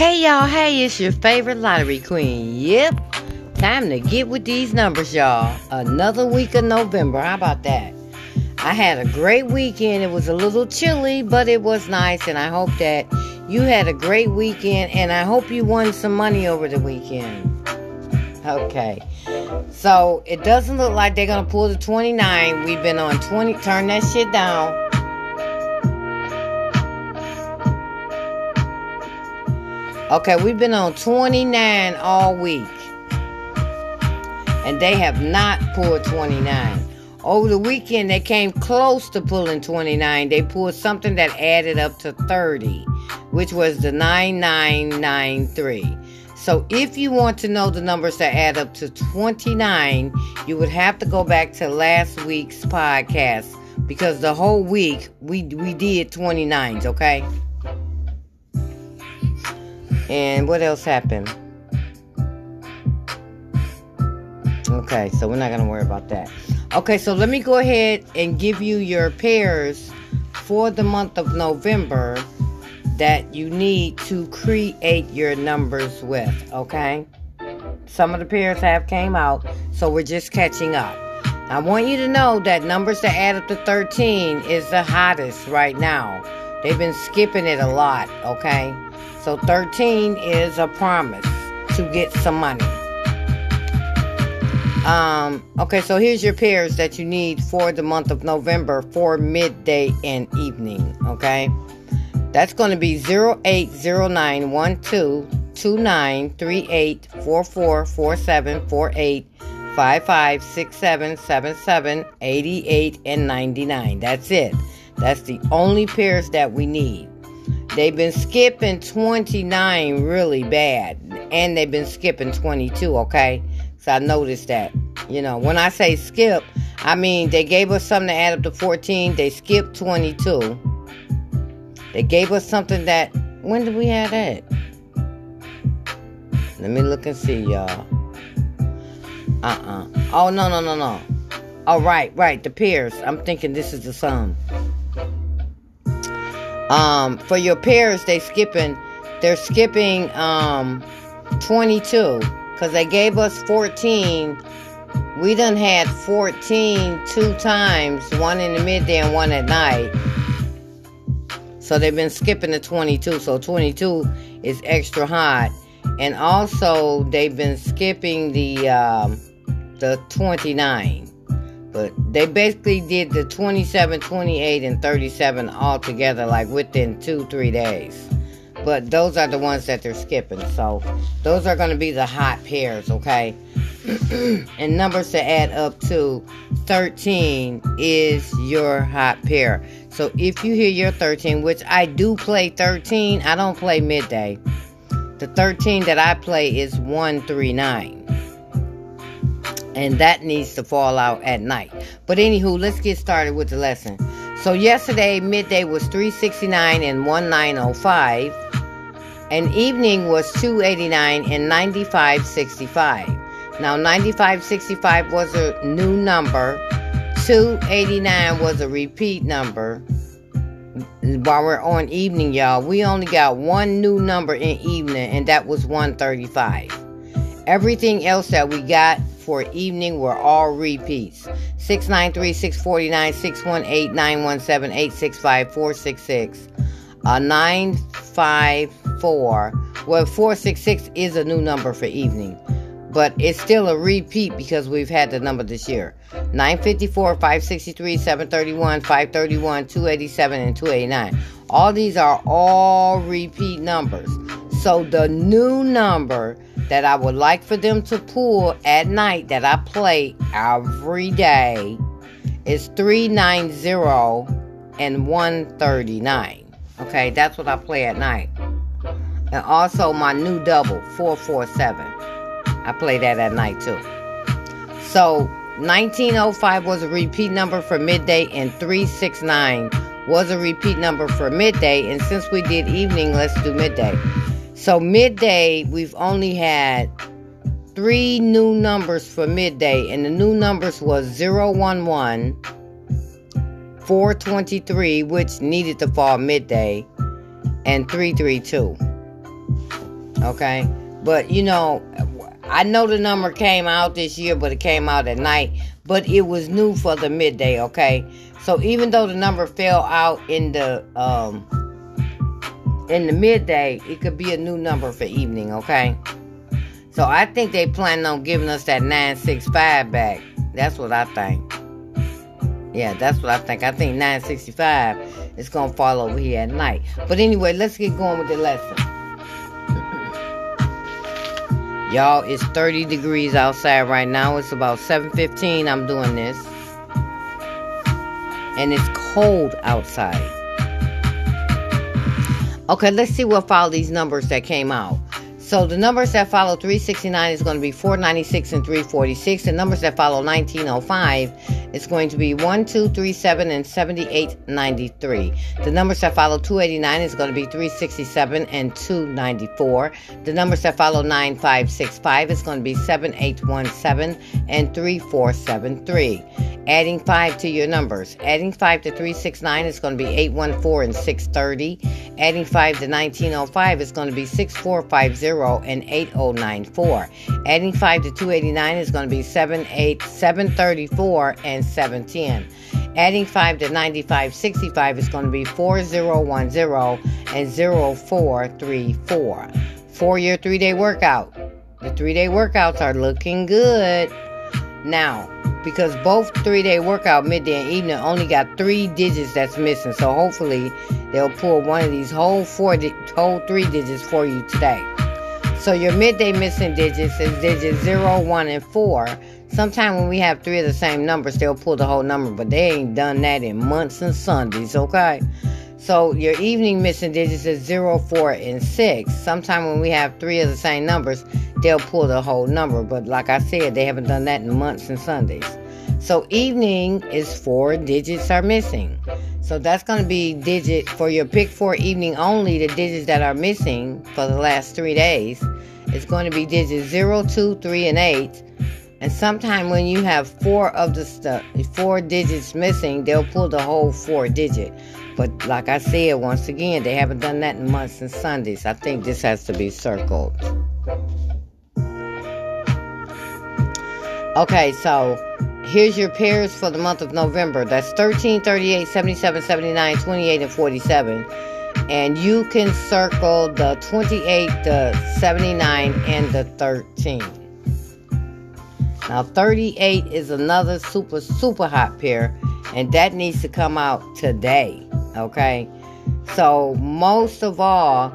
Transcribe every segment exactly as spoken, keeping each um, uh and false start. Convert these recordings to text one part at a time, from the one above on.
Hey y'all, hey, it's your favorite lottery queen. Yep, time to get with these numbers, y'all. Another week of November, how about that? I had a great weekend. It was a little chilly, but it was nice, and I hope that you had a great weekend, and I hope you won some money over the weekend. Okay, so it doesn't look like they're going to pull the twenty-nine. We've been on twenty, turn that shit down. Okay, we've been on twenty-nine all week. And they have not pulled twenty-nine. Over the weekend, they came close to pulling twenty-nine. They pulled something that added up to thirty, which was the nine nine nine three. So if you want to know the numbers that add up to twenty-nine, you would have to go back to last week's podcast because the whole week we, we did twenty-nines, okay? And what else happened? Okay, so we're not going to worry about that. Okay, so let me go ahead and give you your pairs for the month of November that you need to create your numbers with, okay? Some of the pairs have came out, so we're just catching up. I want you to know that numbers that add up to thirteen is the hottest right now. They've been skipping it a lot, okay? So thirteen is a promise to get some money. Um, okay, so here's your pairs that you need for the month of November for midday and evening, okay? That's going to be zero eight zero nine one two two nine three eight four four four seven four eight five five six seven seven seven eighty-eight and ninety-nine. That's it. That's the only pairs that we need. They've been skipping twenty-nine really bad, and they've been skipping twenty-two, okay? So I noticed that. You know, when I say skip, I mean they gave us something to add up to fourteen. They skipped twenty-two. They gave us something that... When did we have that? Let me look and see, y'all. Uh-uh. Oh, no, no, no, no. Oh, right, right, the pairs. I'm thinking this is the sum. Um, for your pairs, they skipping, they're skipping, um, twenty-two, because they gave us fourteen, we done had fourteen two times, one in the midday and one at night, so they've been skipping the twenty-two, so twenty-two is extra hot, and also they've been skipping the, um, the twenty-nine. But they basically did the twenty-seven, twenty-eight, and thirty-seven all together, like within two, three days. But those are the ones that they're skipping. So those are going to be the hot pairs, okay? And numbers to add up to thirteen is your hot pair. So if you hear your thirteen, which I do play thirteen, I don't play midday. The thirteen that I play is one three nine. And that needs to fall out at night. But anywho, let's get started with the lesson. So yesterday, midday was three sixty-nine and nineteen oh five. And evening was two eighty-nine and ninety-five sixty-five. Now, ninety-five sixty-five was a new number. two eighty-nine was a repeat number. While we're on evening, y'all, we only got one new number in evening, and that was one thirty-five. Everything else that we got for evening were all repeats. six ninety-three, six forty-nine, six eighteen, nine seventeen, eight sixty-five, four sixty-six, uh, nine fifty-four. Well, four sixty-six is a new number for evening, but it's still a repeat because we've had the number this year. nine fifty-four, five sixty-three, seven thirty-one, five thirty-one, two eighty-seven, and two eighty-nine. All these are all repeat numbers. So the new number that I would like for them to pull at night that I play every day is three ninety and one thirty-nine. Okay, that's what I play at night. And also my new double, four forty-seven. I play that at night too. So nineteen oh five was a repeat number for midday, and three sixty-nine was a repeat number for midday. And since we did evening, let's do midday. So midday, we've only had three new numbers for midday, and the new numbers was zero eleven, four twenty-three, which needed to fall midday, and three thirty-two. Okay? But, you know, I know the number came out this year, but it came out at night. But it was new for the midday, okay? So even though the number fell out in the um, in the midday, it could be a new number for evening, okay? So I think they planning on giving us that nine sixty-five back. That's what I think. Yeah, that's what I think. I think nine sixty-five is going to fall over here at night. But anyway, let's get going with the lesson. Y'all, it's thirty degrees outside right now. It's about seven fifteen I'm doing this. And it's cold outside. Okay, let's see what follow these numbers that came out. So the numbers that follow three sixty-nine is going to be four ninety-six and three forty-six. The numbers that follow nineteen oh five is going to be one, two, three, seven, and seventy-eight ninety-three. The numbers that follow two eighty-nine is going to be three sixty-seven and two ninety-four. The numbers that follow nine five six five is going to be seven eight one seven and three four seven three. Adding five to your numbers. Adding five to three sixty-nine is going to be eight one four and six thirty. Adding five to nineteen oh five is going to be six four five zero and eight oh nine four. Adding five to two eighty-nine is going to be seven eight seven thirty-four and seven ten. Adding five to ninety-five sixty-five is going to be four zero one zero and zero four three four. Four-year three-day workout. The three-day workouts are looking good now because both three-day workout, midday and evening, only got three digits that's missing. So hopefully they'll pull one of these whole four, di- whole three digits for you today. So your midday missing digits is digits zero, one, and four. Sometimes when we have three of the same numbers, they'll pull the whole number, but they ain't done that in months and Sundays, okay? So your evening missing digits is zero, four, and six. Sometimes when we have three of the same numbers, they'll pull the whole number, but like I said, they haven't done that in months and Sundays. So evening is four digits are missing. So that's going to be digit for your pick four evening only. The digits that are missing for the last three days is going to be digits zero, two, three, and eight. And sometime when you have four of the st- four digits missing, they'll pull the whole four digit. But like I said, once again, they haven't done that in months and Sundays. I think this has to be circled. Okay, so here's your pairs for the month of November. That's thirteen, thirty-eight, seventy-seven, seventy-nine, twenty-eight, and forty-seven. And you can circle the twenty-eight, the seventy-nine, and the thirteen. Now, thirty-eight is another super, super hot pair, and that needs to come out today, okay? So, most of all,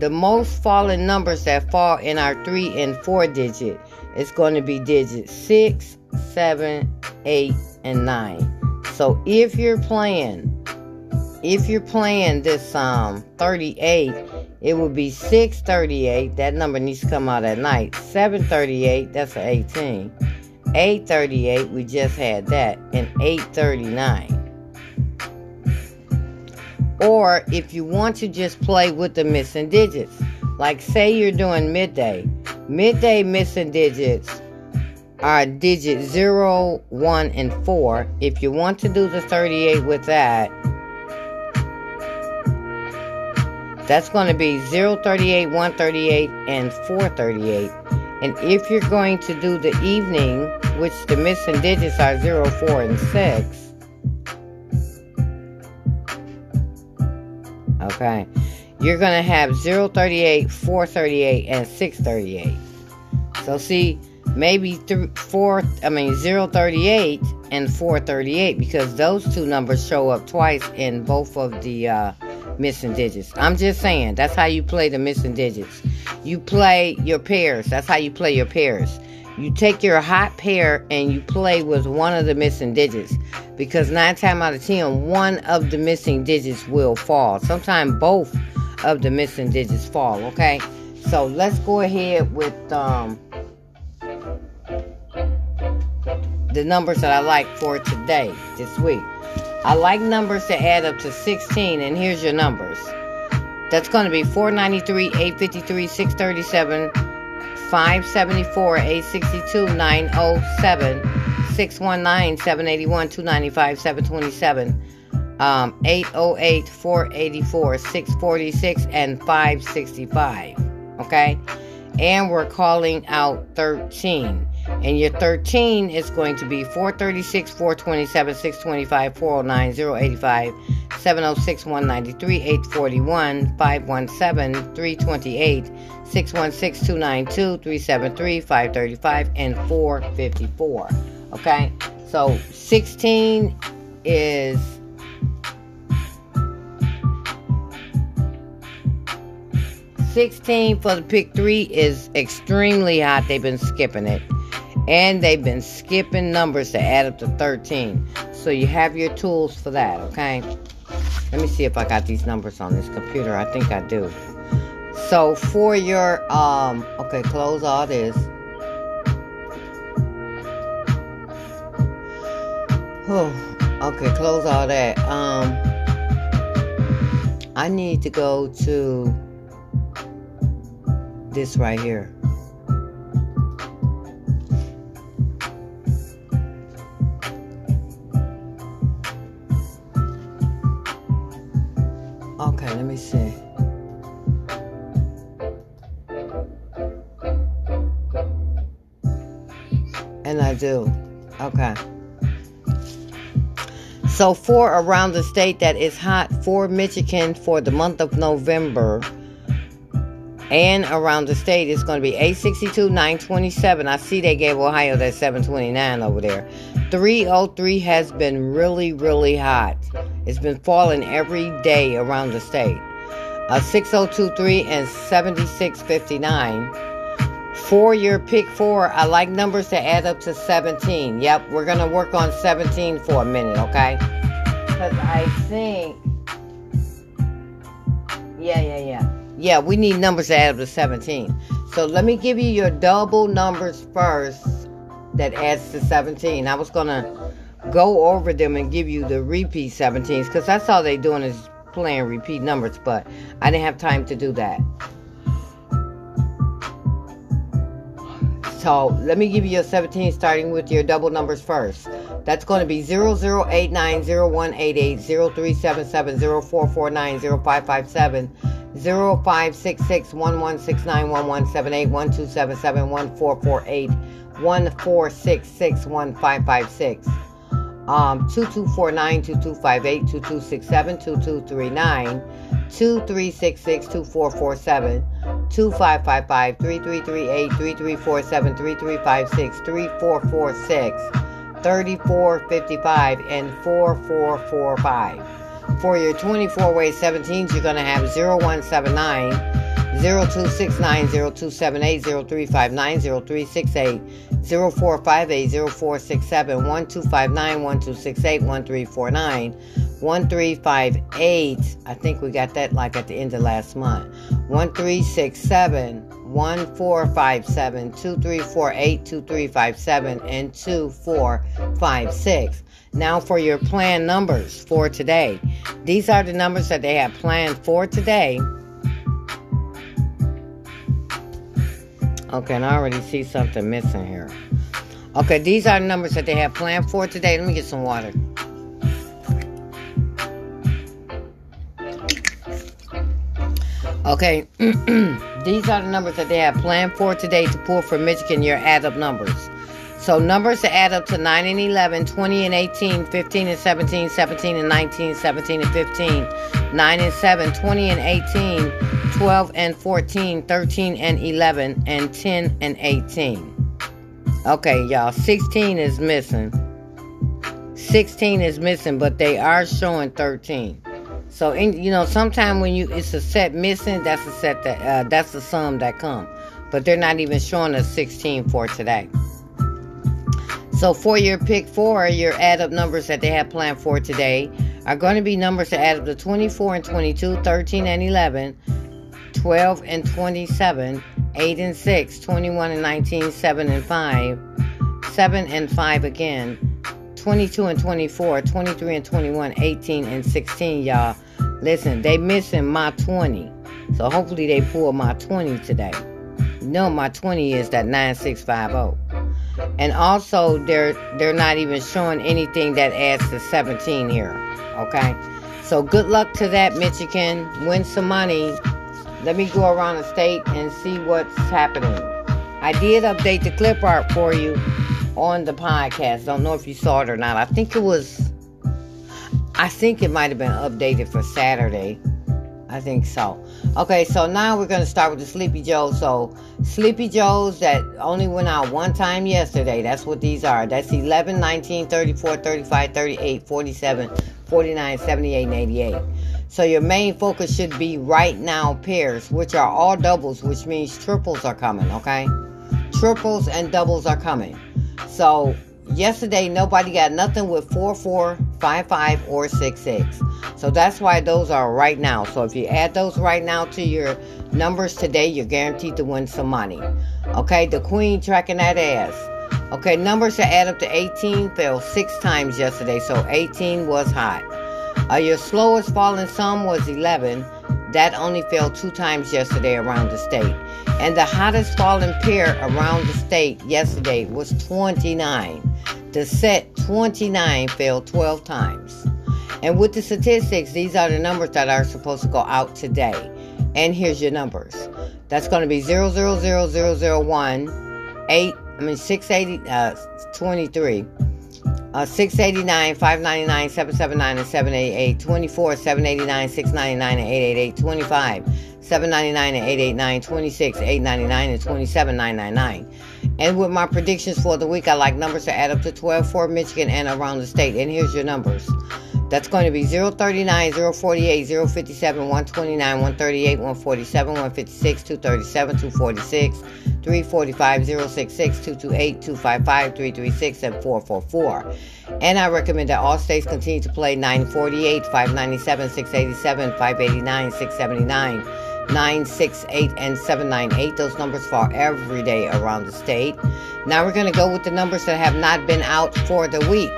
the most fallen numbers that fall in our three and four digit is going to be digits six, seven, eight, and nine. So if you're playing, if you're playing this um thirty-eight, it would be six thirty-eight. That number needs to come out at night. seven thirty-eight, that's an eighteen. eight thirty-eight, we just had that. And eight thirty-nine. Or if you want to just play with the missing digits. Like say you're doing midday. Midday missing digits are digits zero, one, and four. If you want to do the thirty-eight with that, that's going to be zero, thirty-eight, one thirty-eight, and four thirty-eight. And if you're going to do the evening, which the missing digits are zero, four, and six, okay, you're going to have zero, thirty-eight, four thirty-eight, and six thirty-eight. So see, maybe th- four, I mean zero, thirty-eight and four thirty-eight, because those two numbers show up twice in both of the uh, missing digits. I'm just saying, that's how you play the missing digits. You play your pairs. That's how you play your pairs. You take your hot pair and you play with one of the missing digits, because nine times out of ten, one of the missing digits will fall. Sometimes both of the missing digits fall, okay? So let's go ahead with um, the numbers that I like for today, this week. I like numbers that add up to sixteen, and here's your numbers. That's going to be four ninety-three, eight fifty-three, six thirty-seven, five seventy-four, eight sixty-two, nine oh seven, six one nine, seven eighty-one, two ninety-five, seven twenty-seven, um, eight oh eight, four eighty-four, six forty-six, and five sixty-five. okay? And we're calling out thirteen. And your thirteen is going to be four thirty-six, four twenty-seven, six twenty-five, four oh nine, zero eighty-five, seven oh six, one ninety-three, eight forty-one, five seventeen, three twenty-eight, six one six, two ninety-two, three seventy-three, five thirty-five, and four fifty-four. Okay? So sixteen is sixteen for the pick three is extremely hot. They've been skipping it. And they've been skipping numbers to add up to thirteen. So you have your tools for that, okay? Let me see if I got these numbers on this computer. I think I do. So for your, um, okay, close all this. Oh, okay, close all that. Um, I need to go to this right here. Okay, let me see. And I do. Okay. So for around the state that is hot for Michigan for the month of November and around the state, it's going to be eight sixty-two, nine twenty-seven. I see they gave Ohio that seven twenty-nine over there. three oh three has been really, really hot. It's been falling every day around the state. Uh, six oh two three and seventy-six fifty-nine. For your pick four, I like numbers to add up to seventeen. Yep, we're going to work on seventeen for a minute, okay? Because I think... Yeah, yeah, yeah. Yeah, we need numbers to add up to seventeen. So let me give you your double numbers first that adds to seventeen. I was going to go over them and give you the repeat seventeens because that's all they doing is playing repeat numbers, but I didn't have time to do that. So let me give you your seventeen starting with your double numbers first. That's going to be zero zero eight nine, zero one eight eight, zero three seven seven, zero four four nine, zero five five seven, zero five six six, one one six nine, one one seven eight, one two seven seven, one four four eight, one four six six, one five five six. Um, two two four nine, two two five eight, two two six seven, two two three nine, two three six six, two four four seven, two five five five, three three three eight, three three four seven, three three five six, three four four six, thirty-four fifty-five, and four four four five. For your twenty-four way seventeens, you're going to have zero one seven nine, zero two six nine, zero two seven eight, zero three five nine, zero three six eight, zero four five eight, zero four six seven, one two five nine, one two six eight, one three four nine, one three five eight. I think we got that like at the end of last month. one three six seven, one four five seven, two three four eight, two three five seven, and two four five six. Now for your planned numbers for today. These are the numbers that they have planned for today. Okay, and I already see something missing here. Okay, these are the numbers that they have planned for today. Let me get some water. Okay, these are the numbers that they have planned for today to pull from Michigan, your add-up numbers. So numbers to add up to nine and eleven, twenty and eighteen, fifteen and seventeen, seventeen and nineteen, seventeen and fifteen, nine and seven, twenty and eighteen, twelve and fourteen, thirteen and eleven, and ten and eighteen. Okay, y'all, sixteen is missing. sixteen is missing, but they are showing thirteen. So, in, you know, sometime when you it's a set missing, that's a set that uh, that's the sum that come. But they're not even showing us sixteen for today. So for your pick four, your add-up numbers that they have planned for today are going to be numbers that add up to twenty-four and twenty-two, thirteen and eleven, twelve and twenty-seven, eight and six, twenty-one and nineteen, seven and five, seven and five again, twenty-two and twenty-four, twenty-three and twenty-one, eighteen and sixteen, y'all. Listen, they missing my twenty. So hopefully they pull my twenty today. You know my twenty is that nine six five oh. And also, they're they're not even showing anything that adds to seventeen here, okay? So good luck to that, Michigan. Win some money. Let me go around the state and see what's happening. I did update the clip art for you on the podcast. Don't know if you saw it or not. I think it was, I think it might have been updated for Saturday. I think so. Okay, so now we're going to start with the Sleepy Joes. So, Sleepy Joes that only went out one time yesterday. That's what these are. That's eleven, nineteen, thirty-four, thirty-five, thirty-eight, forty-seven, forty-nine, seventy-eight, and eighty-eight. So your main focus should be right now pairs, which are all doubles, which means triples are coming, okay? Triples and doubles are coming. So, yesterday, nobody got nothing with four, four, five, five, or six, six. So that's why those are right now. So if you add those right now to your numbers today, you're guaranteed to win some money. Okay, the queen tracking that ass. Okay, numbers that add up to eighteen fell six times yesterday, so eighteen was hot. Uh, your slowest falling sum was eleven. That only fell two times yesterday around the state. And the hottest falling pair around the state yesterday was twenty-nine. The set twenty-nine fell twelve times. And with the statistics, these are the numbers that are supposed to go out today. And here's your numbers. That's going to be zero, zero, zero, zero, zero, one, eight, I mean six eighty, uh, twenty-three. Uh, six eighty-nine, five ninety-nine, seven seventy-nine, and seven eighty-eight, twenty-four, seven eighty-nine, six ninety-nine, and eight eighty-eight, twenty-five, seven ninety-nine, and eight eighty-nine, twenty-six, eight ninety-nine, and twenty-seven, nine ninety-nine. And with my predictions for the week, I like numbers to add up to twelve for Michigan and around the state. And here's your numbers. That's going to be zero thirty-nine, zero forty-eight, zero fifty-seven, one twenty-nine, one thirty-eight, one forty-seven, one fifty-six, two thirty-seven, two forty-six, three forty-five, zero sixty-six, two twenty-eight, two fifty-five, three thirty-six, and four forty-four. And I recommend that all states continue to play nine forty-eight, five ninety-seven, six eighty-seven, five eighty-nine, six seventy-nine, nine sixty-eight, and seven ninety-eight. Those numbers fall every day around the state. Now we're going to go with the numbers that have not been out for the week.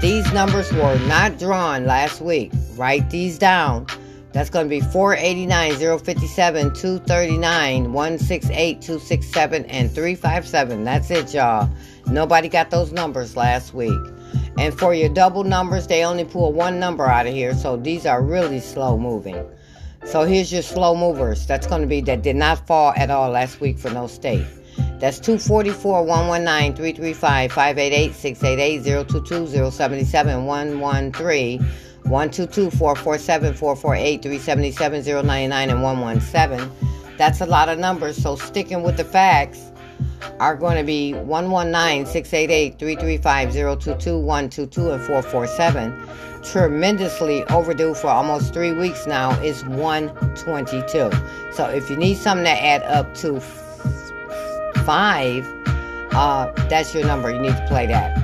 These numbers were not drawn last week. Write these down. That's going to be four eighty-nine, zero fifty-seven, two thirty-nine, one sixty-eight, two sixty-seven, and three fifty-seven. That's it, y'all. Nobody got those numbers last week. And for your double numbers, they only pull one number out of here. So these are really slow moving. So here's your slow movers. That's going to be that did not fall at all last week for no state. That's two forty-four, one nineteen, three thirty-five, five eighty-eight, six eighty-eight, zero twenty-two, zero seventy-seven, one thirteen, one twenty-two, four forty-seven, four forty-eight, three seventy-seven, zero ninety-nine, and one seventeen. That's a lot of numbers, so sticking with the facts are going to be one nineteen, six eighty-eight, three thirty-five, zero twenty-two, one twenty-two, and four forty-seven. Tremendously overdue for almost three weeks now is one twenty-two. So if you need something to add up to five, uh, that's your number. You need to play that.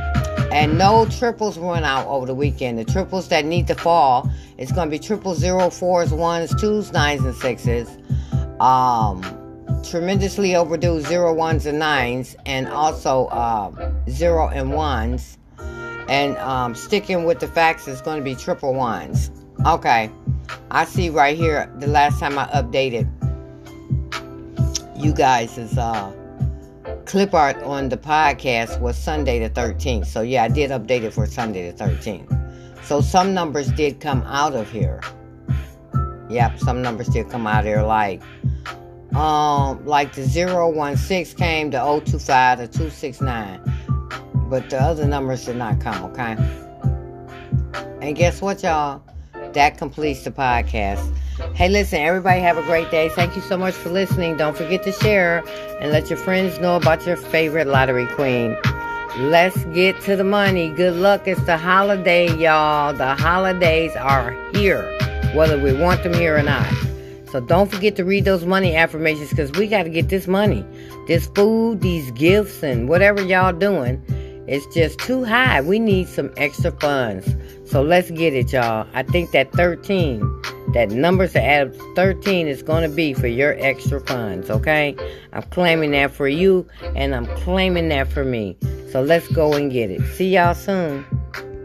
And no triples run out over the weekend. The triples that need to fall, it's going to be triple zero, fours, ones, twos, nines, and sixes. Um, tremendously overdue zero, ones, and nines, and also uh, zero and ones. And um, sticking with the facts, it's going to be triple ones. Okay, I see right here the last time I updated you guys is uh. clip art on the podcast was Sunday the thirteenth. So yeah, I did update it for Sunday the thirteenth. So some numbers did come out of here. Yep, some numbers did come out of here. Like, um, like the zero one six came, the zero two five, the two six nine. But the other numbers did not come, okay? And guess what, y'all? That completes the podcast. Hey, listen, everybody have a great day. Thank you so much for listening. Don't forget to share and let your friends know about your favorite lottery queen. Let's get to the money. Good luck. It's the holiday, y'all. The holidays are here, whether we want them here or not. So don't forget to read those money affirmations because we got to get this money, this food, these gifts, and whatever y'all doing. It's just too high. We need some extra funds. So let's get it, y'all. I think that thirteen... that numbers to add up to thirteen is going to be for your extra funds, okay? I'm claiming that for you, and I'm claiming that for me. So let's go and get it. See y'all soon.